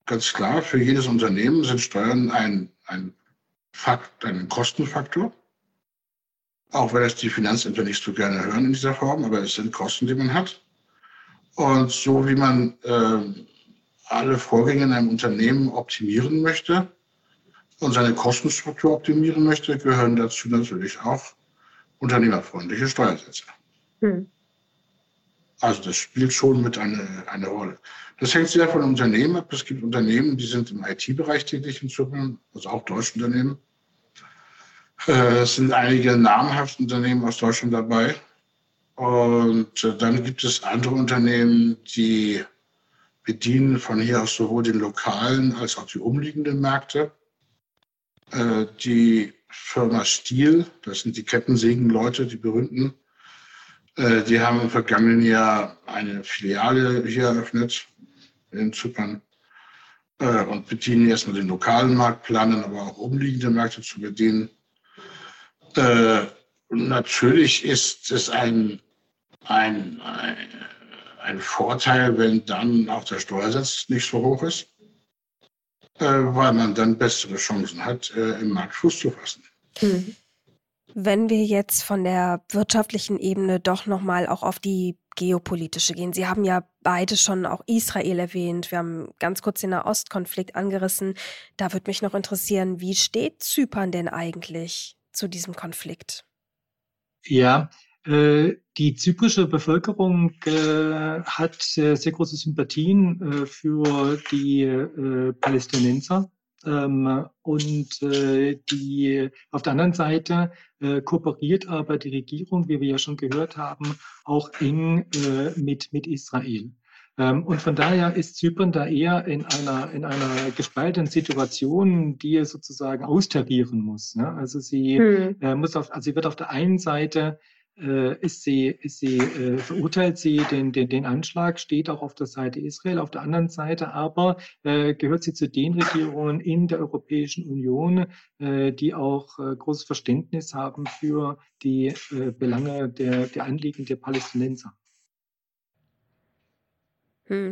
Ganz klar, für jedes Unternehmen sind Steuern ein Kostenfaktor. Auch wenn das die Finanzämter nicht so gerne hören in dieser Form, aber es sind Kosten, die man hat. Und so wie man alle Vorgänge in einem Unternehmen optimieren möchte und seine Kostenstruktur optimieren möchte, gehören dazu natürlich auch unternehmerfreundliche Steuersätze. Also das spielt schon mit eine Rolle. Das hängt sehr von Unternehmen ab. Es gibt Unternehmen, die sind im IT-Bereich tätig in Zypern, also auch deutsche Unternehmen. Es sind einige namhafte Unternehmen aus Deutschland dabei. Und dann gibt es andere Unternehmen, die bedienen von hier aus sowohl den lokalen als auch die umliegenden Märkte. Die Firma Stihl, das sind die Kettensägenleute, die berühmten, die haben im vergangenen Jahr eine Filiale hier eröffnet in Zypern und bedienen erstmal den lokalen Markt, planen aber auch umliegende Märkte zu bedienen. Und natürlich ist es ein Vorteil, wenn dann auch der Steuersatz nicht so hoch ist, weil man dann bessere Chancen hat, im Markt Fuß zu fassen. Wenn wir jetzt von der wirtschaftlichen Ebene doch nochmal auch auf die geopolitische gehen. Sie haben ja beide schon auch Israel erwähnt. Wir haben ganz kurz den Nahostkonflikt angerissen. Da würde mich noch interessieren, wie steht Zypern denn eigentlich zu diesem Konflikt? Ja, Die zyprische Bevölkerung hat sehr große Sympathien für die Palästinenser. Und auf der anderen Seite kooperiert aber die Regierung, wie wir ja schon gehört haben, auch eng mit Israel. Und von daher ist Zypern da eher in einer gespaltenen Situation, die er sozusagen austarieren muss. Ne? Also sie wird auf der einen Seite verurteilt sie den Anschlag, steht auch auf der Seite Israel, auf der anderen Seite aber gehört sie zu den Regierungen in der Europäischen Union, die auch großes Verständnis haben für die Belange der Anliegen der Palästinenser.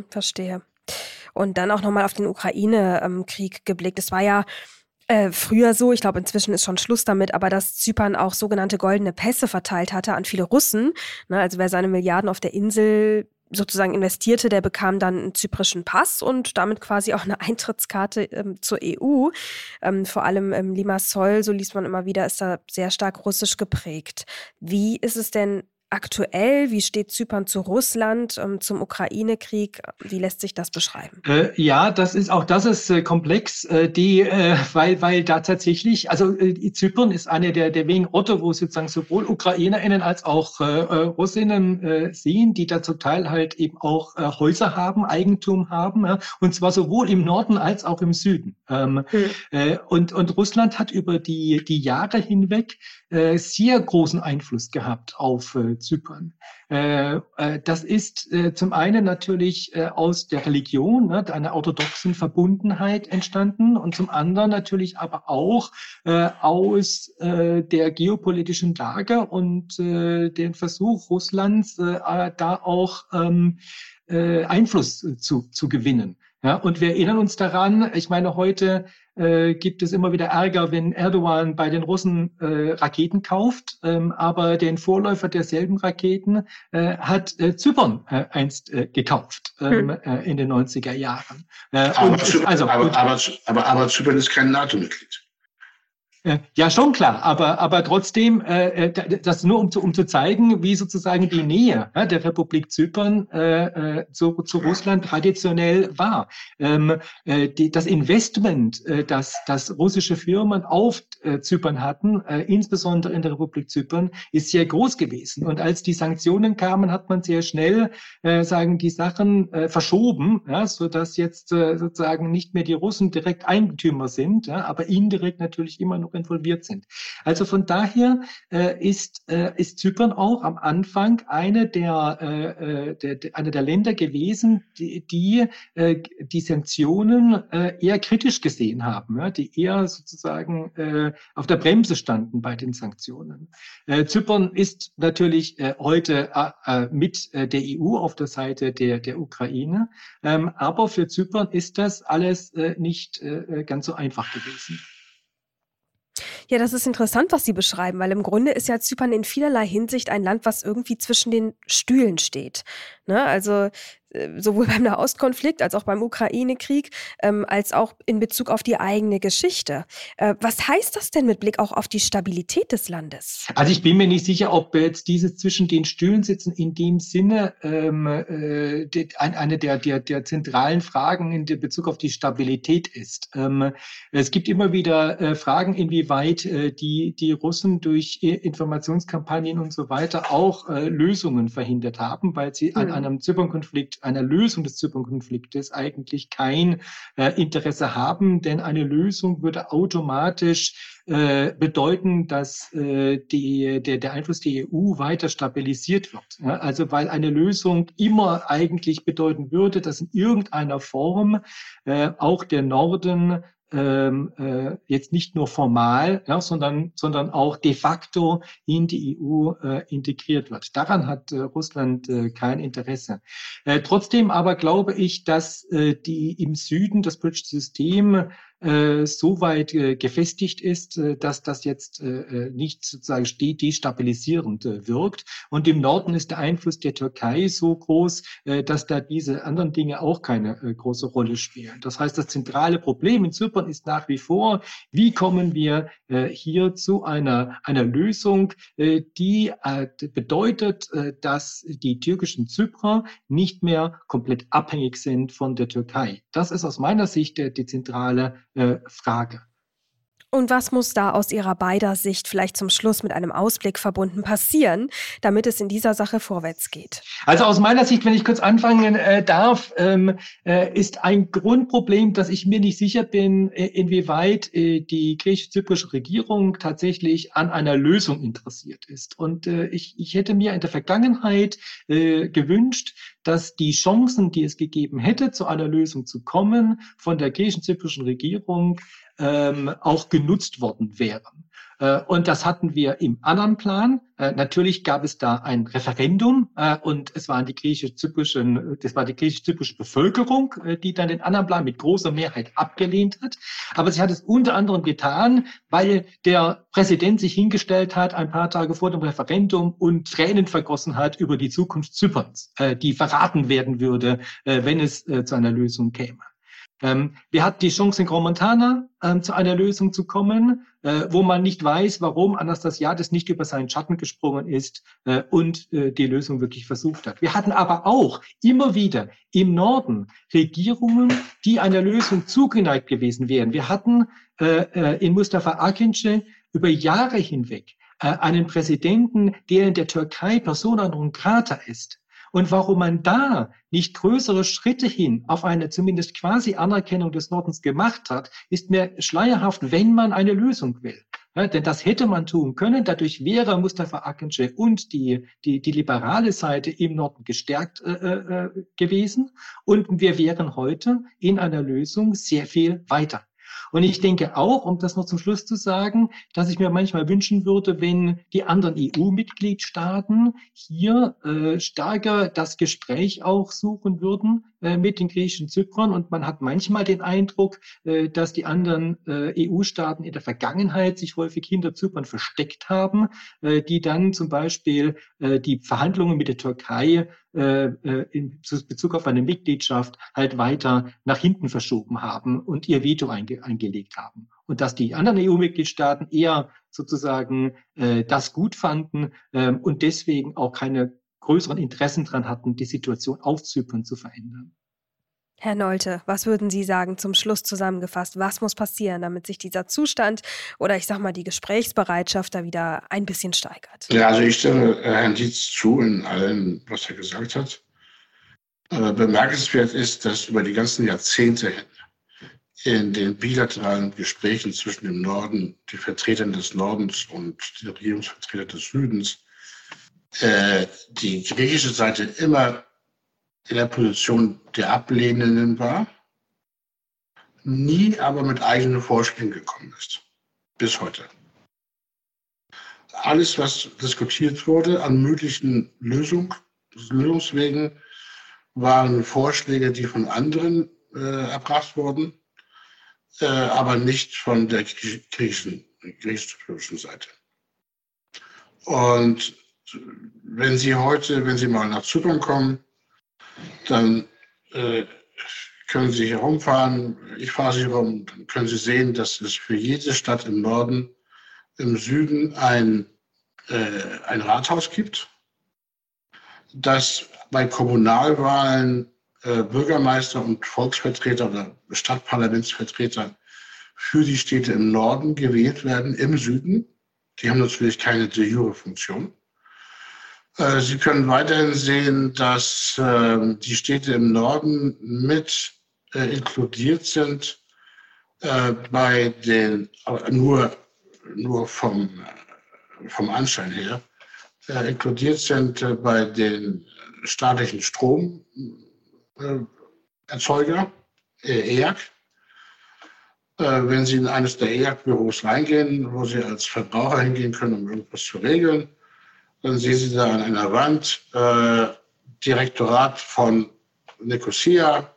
Verstehe. Und dann auch nochmal auf den Ukraine-Krieg geblickt. Es war ja früher so, ich glaube inzwischen ist schon Schluss damit, aber dass Zypern auch sogenannte goldene Pässe verteilt hatte an viele Russen, ne, also wer seine Milliarden auf der Insel sozusagen investierte, der bekam dann einen zyprischen Pass und damit quasi auch eine Eintrittskarte zur EU. Vor allem Limassol, so liest man immer wieder, ist da sehr stark russisch geprägt. Wie ist es denn aktuell? Wie steht Zypern zu Russland, zum Ukraine-Krieg? Wie lässt sich das beschreiben? Das ist komplex, weil da tatsächlich, Zypern ist eine der wenigen Orte, wo sozusagen sowohl UkrainerInnen als auch Russinnen sehen, die da zum Teil halt eben auch Häuser haben, Eigentum haben, und zwar sowohl im Norden als auch im Süden. Und Russland hat über die Jahre hinweg sehr großen Einfluss gehabt auf Zypern. Das ist zum einen natürlich aus der Religion, einer orthodoxen Verbundenheit entstanden und zum anderen natürlich aber auch aus der geopolitischen Lage und dem Versuch Russlands, da auch Einfluss zu gewinnen. Ja, und wir erinnern uns daran, ich meine, heute gibt es immer wieder Ärger, wenn Erdogan bei den Russen Raketen kauft, aber den Vorläufer derselben Raketen hat Zypern einst gekauft in den 90er Jahren. Aber Zypern ist kein NATO-Mitglied. Ja, schon klar, aber trotzdem, das nur um zu zeigen, wie sozusagen die Nähe der Republik Zypern zu Russland traditionell war. Das Investment, das russische Firmen auf Zypern hatten, insbesondere in der Republik Zypern, ist sehr groß gewesen. Und als die Sanktionen kamen, hat man sehr schnell die Sachen verschoben, sodass jetzt sozusagen nicht mehr die Russen direkt Eigentümer sind, aber indirekt natürlich immer noch involviert sind. Also von daher ist Zypern auch am Anfang eine der Länder gewesen, die Sanktionen eher kritisch gesehen haben, die eher sozusagen auf der Bremse standen bei den Sanktionen. Zypern ist natürlich heute mit der EU auf der Seite der Ukraine, aber für Zypern ist das alles nicht ganz so einfach gewesen. Ja, das ist interessant, was Sie beschreiben, weil im Grunde ist ja Zypern in vielerlei Hinsicht ein Land, was irgendwie zwischen den Stühlen steht. Ne? Also sowohl beim Nahostkonflikt als auch beim Ukraine-Krieg, als auch in Bezug auf die eigene Geschichte. Was heißt das denn mit Blick auch auf die Stabilität des Landes? Also ich bin mir nicht sicher, ob jetzt dieses zwischen den Stühlen sitzen in dem Sinne eine der zentralen Fragen in Bezug auf die Stabilität ist. Es gibt immer wieder Fragen, inwieweit die Russen durch Informationskampagnen und so weiter auch Lösungen verhindert haben, weil sie an einem Zypern-Konflikt, einer Lösung des Zypern-Konfliktes eigentlich kein Interesse haben, denn eine Lösung würde automatisch bedeuten, dass der Einfluss der EU weiter stabilisiert wird. Ja? Also weil eine Lösung immer eigentlich bedeuten würde, dass in irgendeiner Form auch der Norden jetzt nicht nur formal, sondern auch de facto in die EU integriert wird. Daran hat Russland kein Interesse. Trotzdem aber glaube ich, dass die im Süden das politische System so weit gefestigt ist, dass das jetzt nicht sozusagen destabilisierend wirkt. Und im Norden ist der Einfluss der Türkei so groß, dass da diese anderen Dinge auch keine große Rolle spielen. Das heißt, das zentrale Problem in Zypern ist nach wie vor, wie kommen wir hier zu einer Lösung, die bedeutet, dass die türkischen Zyprer nicht mehr komplett abhängig sind von der Türkei. Das ist aus meiner Sicht die zentrale Frage. Und was muss da aus Ihrer beider Sicht vielleicht zum Schluss mit einem Ausblick verbunden passieren, damit es in dieser Sache vorwärts geht? Also aus meiner Sicht, wenn ich kurz anfangen darf, ist ein Grundproblem, dass ich mir nicht sicher bin, inwieweit die griechisch-zyprische Regierung tatsächlich an einer Lösung interessiert ist. Und ich hätte mir in der Vergangenheit gewünscht, dass die Chancen, die es gegeben hätte, zu einer Lösung zu kommen, von der griechisch-zyprischen Regierung auch genutzt worden wären. Und das hatten wir im Annan-Plan. Natürlich gab es da ein Referendum und das war die griechisch-zyprische Bevölkerung, die dann den Annan-Plan mit großer Mehrheit abgelehnt hat. Aber sie hat es unter anderem getan, weil der Präsident sich hingestellt hat ein paar Tage vor dem Referendum und Tränen vergossen hat über die Zukunft Zyperns, die verraten werden würde, wenn es zu einer Lösung käme. Wir hatten die Chance in Crans-Montana zu einer Lösung zu kommen, wo man nicht weiß, warum Anastasiades nicht über seinen Schatten gesprungen ist und die Lösung wirklich versucht hat. Wir hatten aber auch immer wieder im Norden Regierungen, die einer Lösung zugeneigt gewesen wären. Wir hatten in Mustafa Akinci über Jahre hinweg einen Präsidenten, der in der Türkei persona non grata ist. Und warum man da nicht größere Schritte hin auf eine zumindest quasi Anerkennung des Nordens gemacht hat, ist mir schleierhaft, wenn man eine Lösung will. Ja, denn das hätte man tun können. Dadurch wäre Mustafa Akinci und die liberale Seite im Norden gestärkt gewesen. Und wir wären heute in einer Lösung sehr viel weiter. Und ich denke auch, um das noch zum Schluss zu sagen, dass ich mir manchmal wünschen würde, wenn die anderen EU-Mitgliedstaaten hier stärker das Gespräch auch suchen würden mit den griechischen Zyprern. Und man hat manchmal den Eindruck, dass die anderen EU-Staaten in der Vergangenheit sich häufig hinter Zypern versteckt haben, die dann zum Beispiel die Verhandlungen mit der Türkei in Bezug auf eine Mitgliedschaft halt weiter nach hinten verschoben haben und ihr Veto eingelegt haben. Und dass die anderen EU-Mitgliedstaaten eher sozusagen das gut fanden und deswegen auch keine größeren Interessen daran hatten, die Situation auf Zypern zu verändern. Herr Nolte, was würden Sie sagen zum Schluss zusammengefasst? Was muss passieren, damit sich dieser Zustand oder die Gesprächsbereitschaft da wieder ein bisschen steigert? Ja, also ich stimme Herrn Dietz zu in allem, was er gesagt hat. Aber bemerkenswert ist, dass über die ganzen Jahrzehnte in den bilateralen Gesprächen zwischen dem Norden, den Vertretern des Nordens und den Regierungsvertretern des Südens, die griechische Seite immer in der Position der Ablehnenden war, nie aber mit eigenen Vorschlägen gekommen ist. Bis heute. Alles, was diskutiert wurde an möglichen Lösungswegen, waren Vorschläge, die von anderen erbracht wurden, aber nicht von der griechischen Seite. Und wenn Sie mal nach Zypern kommen, dann können Sie herumfahren. Ich fahre Sie herum, dann können Sie sehen, dass es für jede Stadt im Norden, im Süden ein Rathaus gibt, dass bei Kommunalwahlen Bürgermeister und Volksvertreter oder Stadtparlamentsvertreter für die Städte im Norden gewählt werden, im Süden. Die haben natürlich keine de jure Funktion. Sie können weiterhin sehen, dass die Städte im Norden mit inkludiert sind bei den, nur vom Anschein her, inkludiert sind bei den staatlichen Stromerzeuger, EAG. Wenn Sie in eines der EAG-Büros reingehen, wo Sie als Verbraucher hingehen können, um irgendwas zu regeln, dann sehen Sie da an einer Wand Direktorat von Nikosia,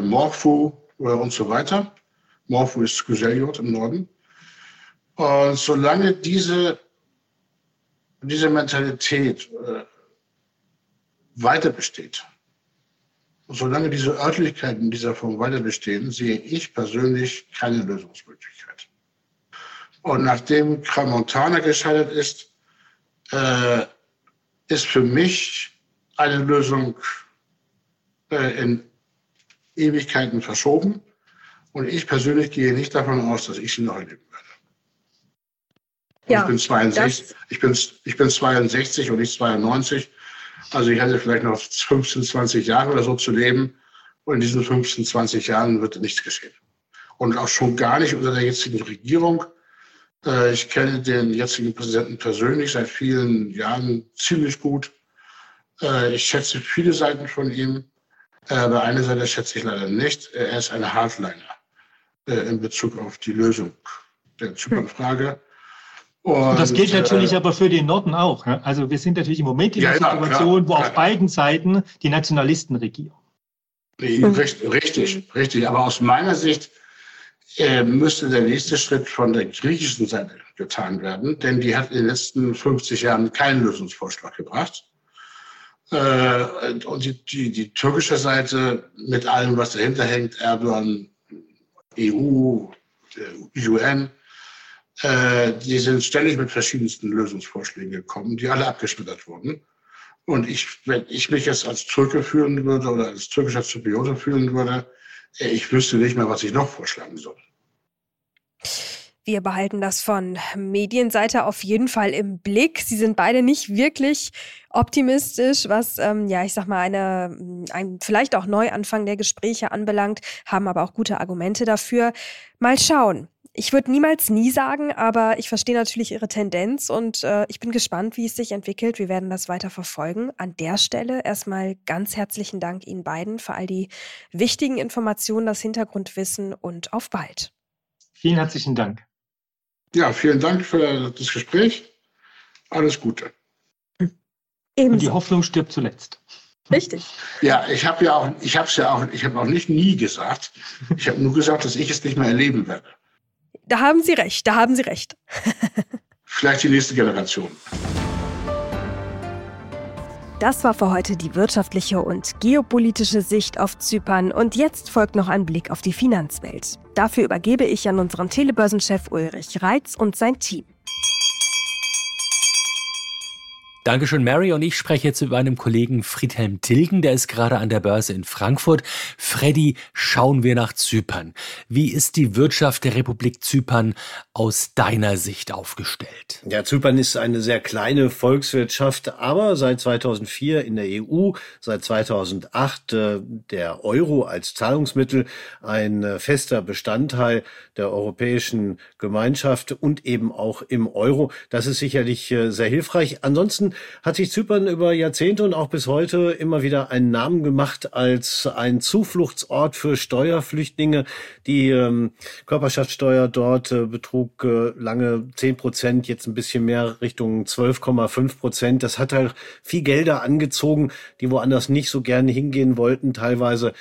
Morfu und so weiter. Northwest Kusayot im Norden. Und solange diese Mentalität weiter besteht, solange diese Örtlichkeiten in dieser Form weiter bestehen, sehe ich persönlich keine Lösungsmöglichkeit. Und nachdem Crans-Montana gescheitert ist, ist für mich eine Lösung in Ewigkeiten verschoben. Und ich persönlich gehe nicht davon aus, dass ich sie noch erleben werde. Ja, ich bin 62 und nicht 92. Also ich hatte vielleicht noch 15, 20 Jahre oder so zu leben. Und in diesen 15, 20 Jahren wird nichts geschehen. Und auch schon gar nicht unter der jetzigen Regierung. Ich kenne den jetzigen Präsidenten persönlich seit vielen Jahren ziemlich gut. Ich schätze viele Seiten von ihm. Aber eine Seite schätze ich leider nicht. Er ist ein Hardliner in Bezug auf die Lösung der Zypernfrage. Und das gilt natürlich aber für den Norden auch. Ne? Also wir sind natürlich im Moment in der Situation, wo auf beiden Seiten die Nationalisten regieren. Richtig. Aber aus meiner Sicht müsste der nächste Schritt von der griechischen Seite getan werden, denn die hat in den letzten 50 Jahren keinen Lösungsvorschlag gebracht. Und die türkische Seite mit allem, was dahinter hängt, Erdogan, EU, UN, die sind ständig mit verschiedensten Lösungsvorschlägen gekommen, die alle abgeschmettert wurden. Und wenn ich mich jetzt als Türke fühlen würde oder als türkischer Zypriote fühlen würde, ich wüsste nicht mehr, was ich noch vorschlagen soll. Wir behalten das von Medienseite auf jeden Fall im Blick. Sie sind beide nicht wirklich optimistisch, was, ein vielleicht auch Neuanfang der Gespräche anbelangt, haben aber auch gute Argumente dafür. Mal schauen. Ich würde niemals nie sagen, aber ich verstehe natürlich Ihre Tendenz und ich bin gespannt, wie es sich entwickelt. Wir werden das weiter verfolgen. An der Stelle erstmal ganz herzlichen Dank Ihnen beiden für all die wichtigen Informationen, das Hintergrundwissen und auf bald. Vielen herzlichen Dank. Ja, vielen Dank für das Gespräch. Alles Gute. Ebenso. Und die Hoffnung stirbt zuletzt. Richtig. Ja, ich habe auch nicht nie gesagt. Ich habe nur gesagt, dass ich es nicht mehr erleben werde. Da haben Sie recht. Vielleicht die nächste Generation. Das war für heute die wirtschaftliche und geopolitische Sicht auf Zypern. Und jetzt folgt noch ein Blick auf die Finanzwelt. Dafür übergebe ich an unseren Telebörsenchef Ulrich Reitz und sein Team. Dankeschön, Mary. Und ich spreche jetzt mit meinem Kollegen Friedhelm Tilgen. Der ist gerade an der Börse in Frankfurt. Freddy, schauen wir nach Zypern. Wie ist die Wirtschaft der Republik Zypern aus deiner Sicht aufgestellt? Ja, Zypern ist eine sehr kleine Volkswirtschaft, aber seit 2004 in der EU, seit 2008 der Euro als Zahlungsmittel, ein fester Bestandteil der Europäischen Gemeinschaft und eben auch im Euro. Das ist sicherlich sehr hilfreich. Ansonsten hat sich Zypern über Jahrzehnte und auch bis heute immer wieder einen Namen gemacht als ein Zufluchtsort für Steuerflüchtlinge. Die Körperschaftssteuer dort betrug lange 10%, jetzt ein bisschen mehr Richtung 12,5%. Das hat halt viel Gelder angezogen, die woanders nicht so gerne hingehen wollten. Teilweise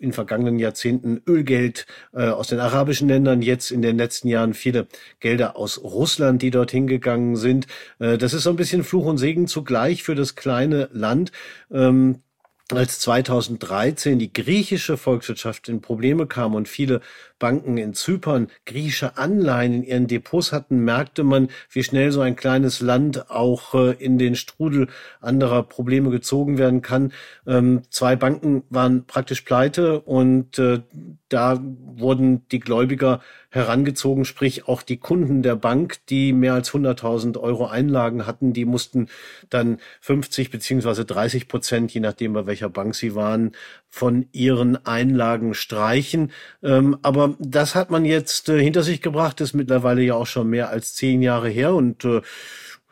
in vergangenen Jahrzehnten Ölgeld aus den arabischen Ländern, jetzt in den letzten Jahren viele Gelder aus Russland, die dorthin gegangen sind. Das ist so ein bisschen Fluch und Segen zugleich für das kleine Land. Als 2013 die griechische Volkswirtschaft in Probleme kam und viele Banken in Zypern griechische Anleihen in ihren Depots hatten, merkte man, wie schnell so ein kleines Land auch in den Strudel anderer Probleme gezogen werden kann. Zwei Banken waren praktisch pleite und da wurden die Gläubiger herangezogen, sprich auch die Kunden der Bank, die mehr als 100.000 Euro Einlagen hatten, die mussten dann 50 bzw. 30%, je nachdem bei welcher Bank sie waren, von ihren Einlagen streichen. Aber das hat man jetzt hinter sich gebracht, ist mittlerweile ja auch schon mehr als 10 Jahre her und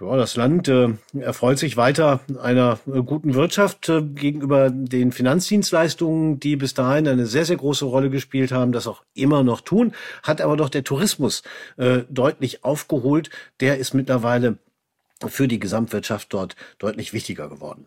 ja, das Land erfreut sich weiter einer guten Wirtschaft gegenüber den Finanzdienstleistungen, die bis dahin eine sehr, sehr große Rolle gespielt haben, das auch immer noch tun, hat aber doch der Tourismus deutlich aufgeholt. Der ist mittlerweile für die Gesamtwirtschaft dort deutlich wichtiger geworden.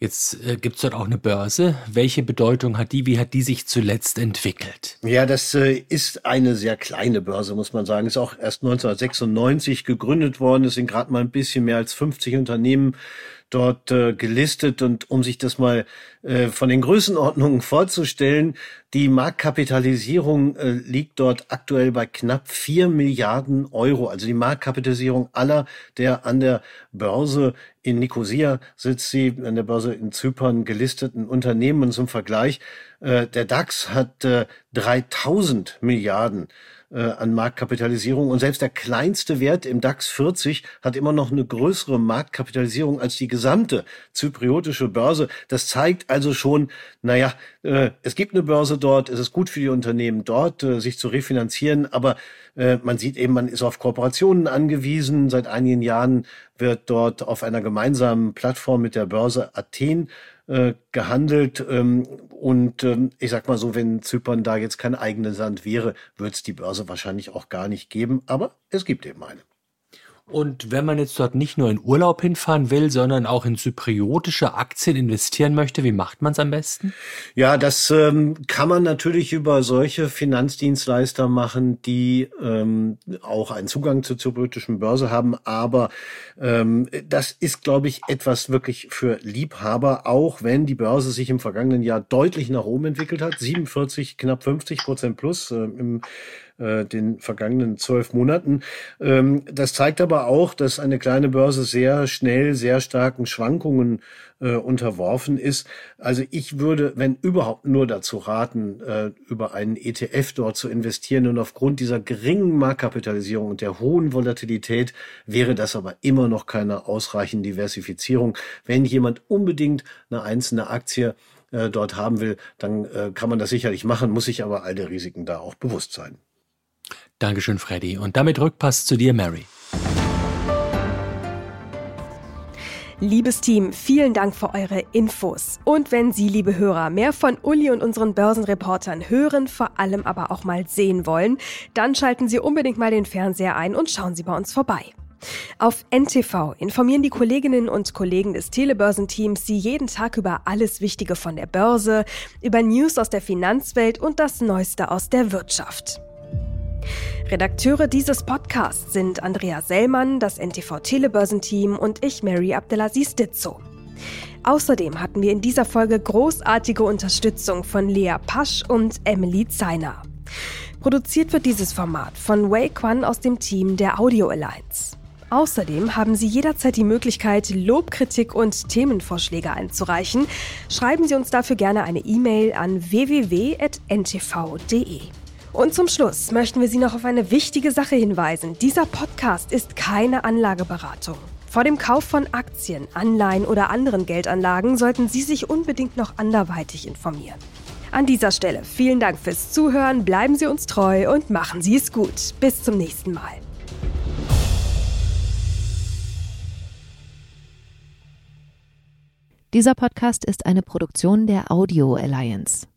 Jetzt gibt es dort auch eine Börse. Welche Bedeutung hat die? Wie hat die sich zuletzt entwickelt? Ja, das ist eine sehr kleine Börse, muss man sagen. Ist auch erst 1996 gegründet worden. Es sind gerade mal ein bisschen mehr als 50 Unternehmen dort gelistet. Und um sich das mal von den Größenordnungen vorzustellen, die Marktkapitalisierung liegt dort aktuell bei knapp 4 Milliarden Euro. Also die Marktkapitalisierung aller, der an der Börse in Nikosia sitzt, sie an der Börse in Zypern gelisteten Unternehmen. Und zum Vergleich, der DAX hat 3000 Milliarden an Marktkapitalisierung. Und selbst der kleinste Wert im DAX 40 hat immer noch eine größere Marktkapitalisierung als die gesamte zypriotische Börse. Das zeigt also schon, naja, es gibt eine Börse dort, es ist gut für die Unternehmen dort, sich zu refinanzieren, aber man sieht eben, man ist auf Kooperationen angewiesen. Seit einigen Jahren wird dort auf einer gemeinsamen Plattform mit der Börse Athen gehandelt. Und ich sag mal so, wenn Zypern da jetzt kein eigenes Land wäre, würde es die Börse wahrscheinlich auch gar nicht geben. Aber es gibt eben eine. Und wenn man jetzt dort nicht nur in Urlaub hinfahren will, sondern auch in zypriotische Aktien investieren möchte, wie macht man es am besten? Ja, das kann man natürlich über solche Finanzdienstleister machen, die auch einen Zugang zur zypriotischen Börse haben. Aber das ist, glaube ich, etwas wirklich für Liebhaber, auch wenn die Börse sich im vergangenen Jahr deutlich nach oben entwickelt hat. 47, knapp 50% plus den vergangenen 12 Monaten. Das zeigt aber auch, dass eine kleine Börse sehr schnell, sehr starken Schwankungen unterworfen ist. Also ich würde, wenn überhaupt, nur dazu raten, über einen ETF dort zu investieren. Und aufgrund dieser geringen Marktkapitalisierung und der hohen Volatilität wäre das aber immer noch keine ausreichende Diversifizierung. Wenn jemand unbedingt eine einzelne Aktie dort haben will, dann kann man das sicherlich machen, muss sich aber all der Risiken da auch bewusst sein. Dankeschön, Freddy. Und damit Rückpass zu dir, Mary. Liebes Team, vielen Dank für eure Infos. Und wenn Sie, liebe Hörer, mehr von Uli und unseren Börsenreportern hören, vor allem aber auch mal sehen wollen, dann schalten Sie unbedingt mal den Fernseher ein und schauen Sie bei uns vorbei. Auf NTV informieren die Kolleginnen und Kollegen des Telebörsenteams Sie jeden Tag über alles Wichtige von der Börse, über News aus der Finanzwelt und das Neueste aus der Wirtschaft. Redakteure dieses Podcasts sind Andrea Sellmann, das NTV-Telebörsenteam und ich, Mary Abdelaziz-Ditzow. Außerdem hatten wir in dieser Folge großartige Unterstützung von Lea Pasch und Emily Zeiner. Produziert wird dieses Format von Wei Quan aus dem Team der Audio Alliance. Außerdem haben Sie jederzeit die Möglichkeit, Lob, Kritik und Themenvorschläge einzureichen. Schreiben Sie uns dafür gerne eine E-Mail an www.ntv.de. Und zum Schluss möchten wir Sie noch auf eine wichtige Sache hinweisen. Dieser Podcast ist keine Anlageberatung. Vor dem Kauf von Aktien, Anleihen oder anderen Geldanlagen sollten Sie sich unbedingt noch anderweitig informieren. An dieser Stelle vielen Dank fürs Zuhören, bleiben Sie uns treu und machen Sie es gut. Bis zum nächsten Mal. Dieser Podcast ist eine Produktion der Audio Alliance.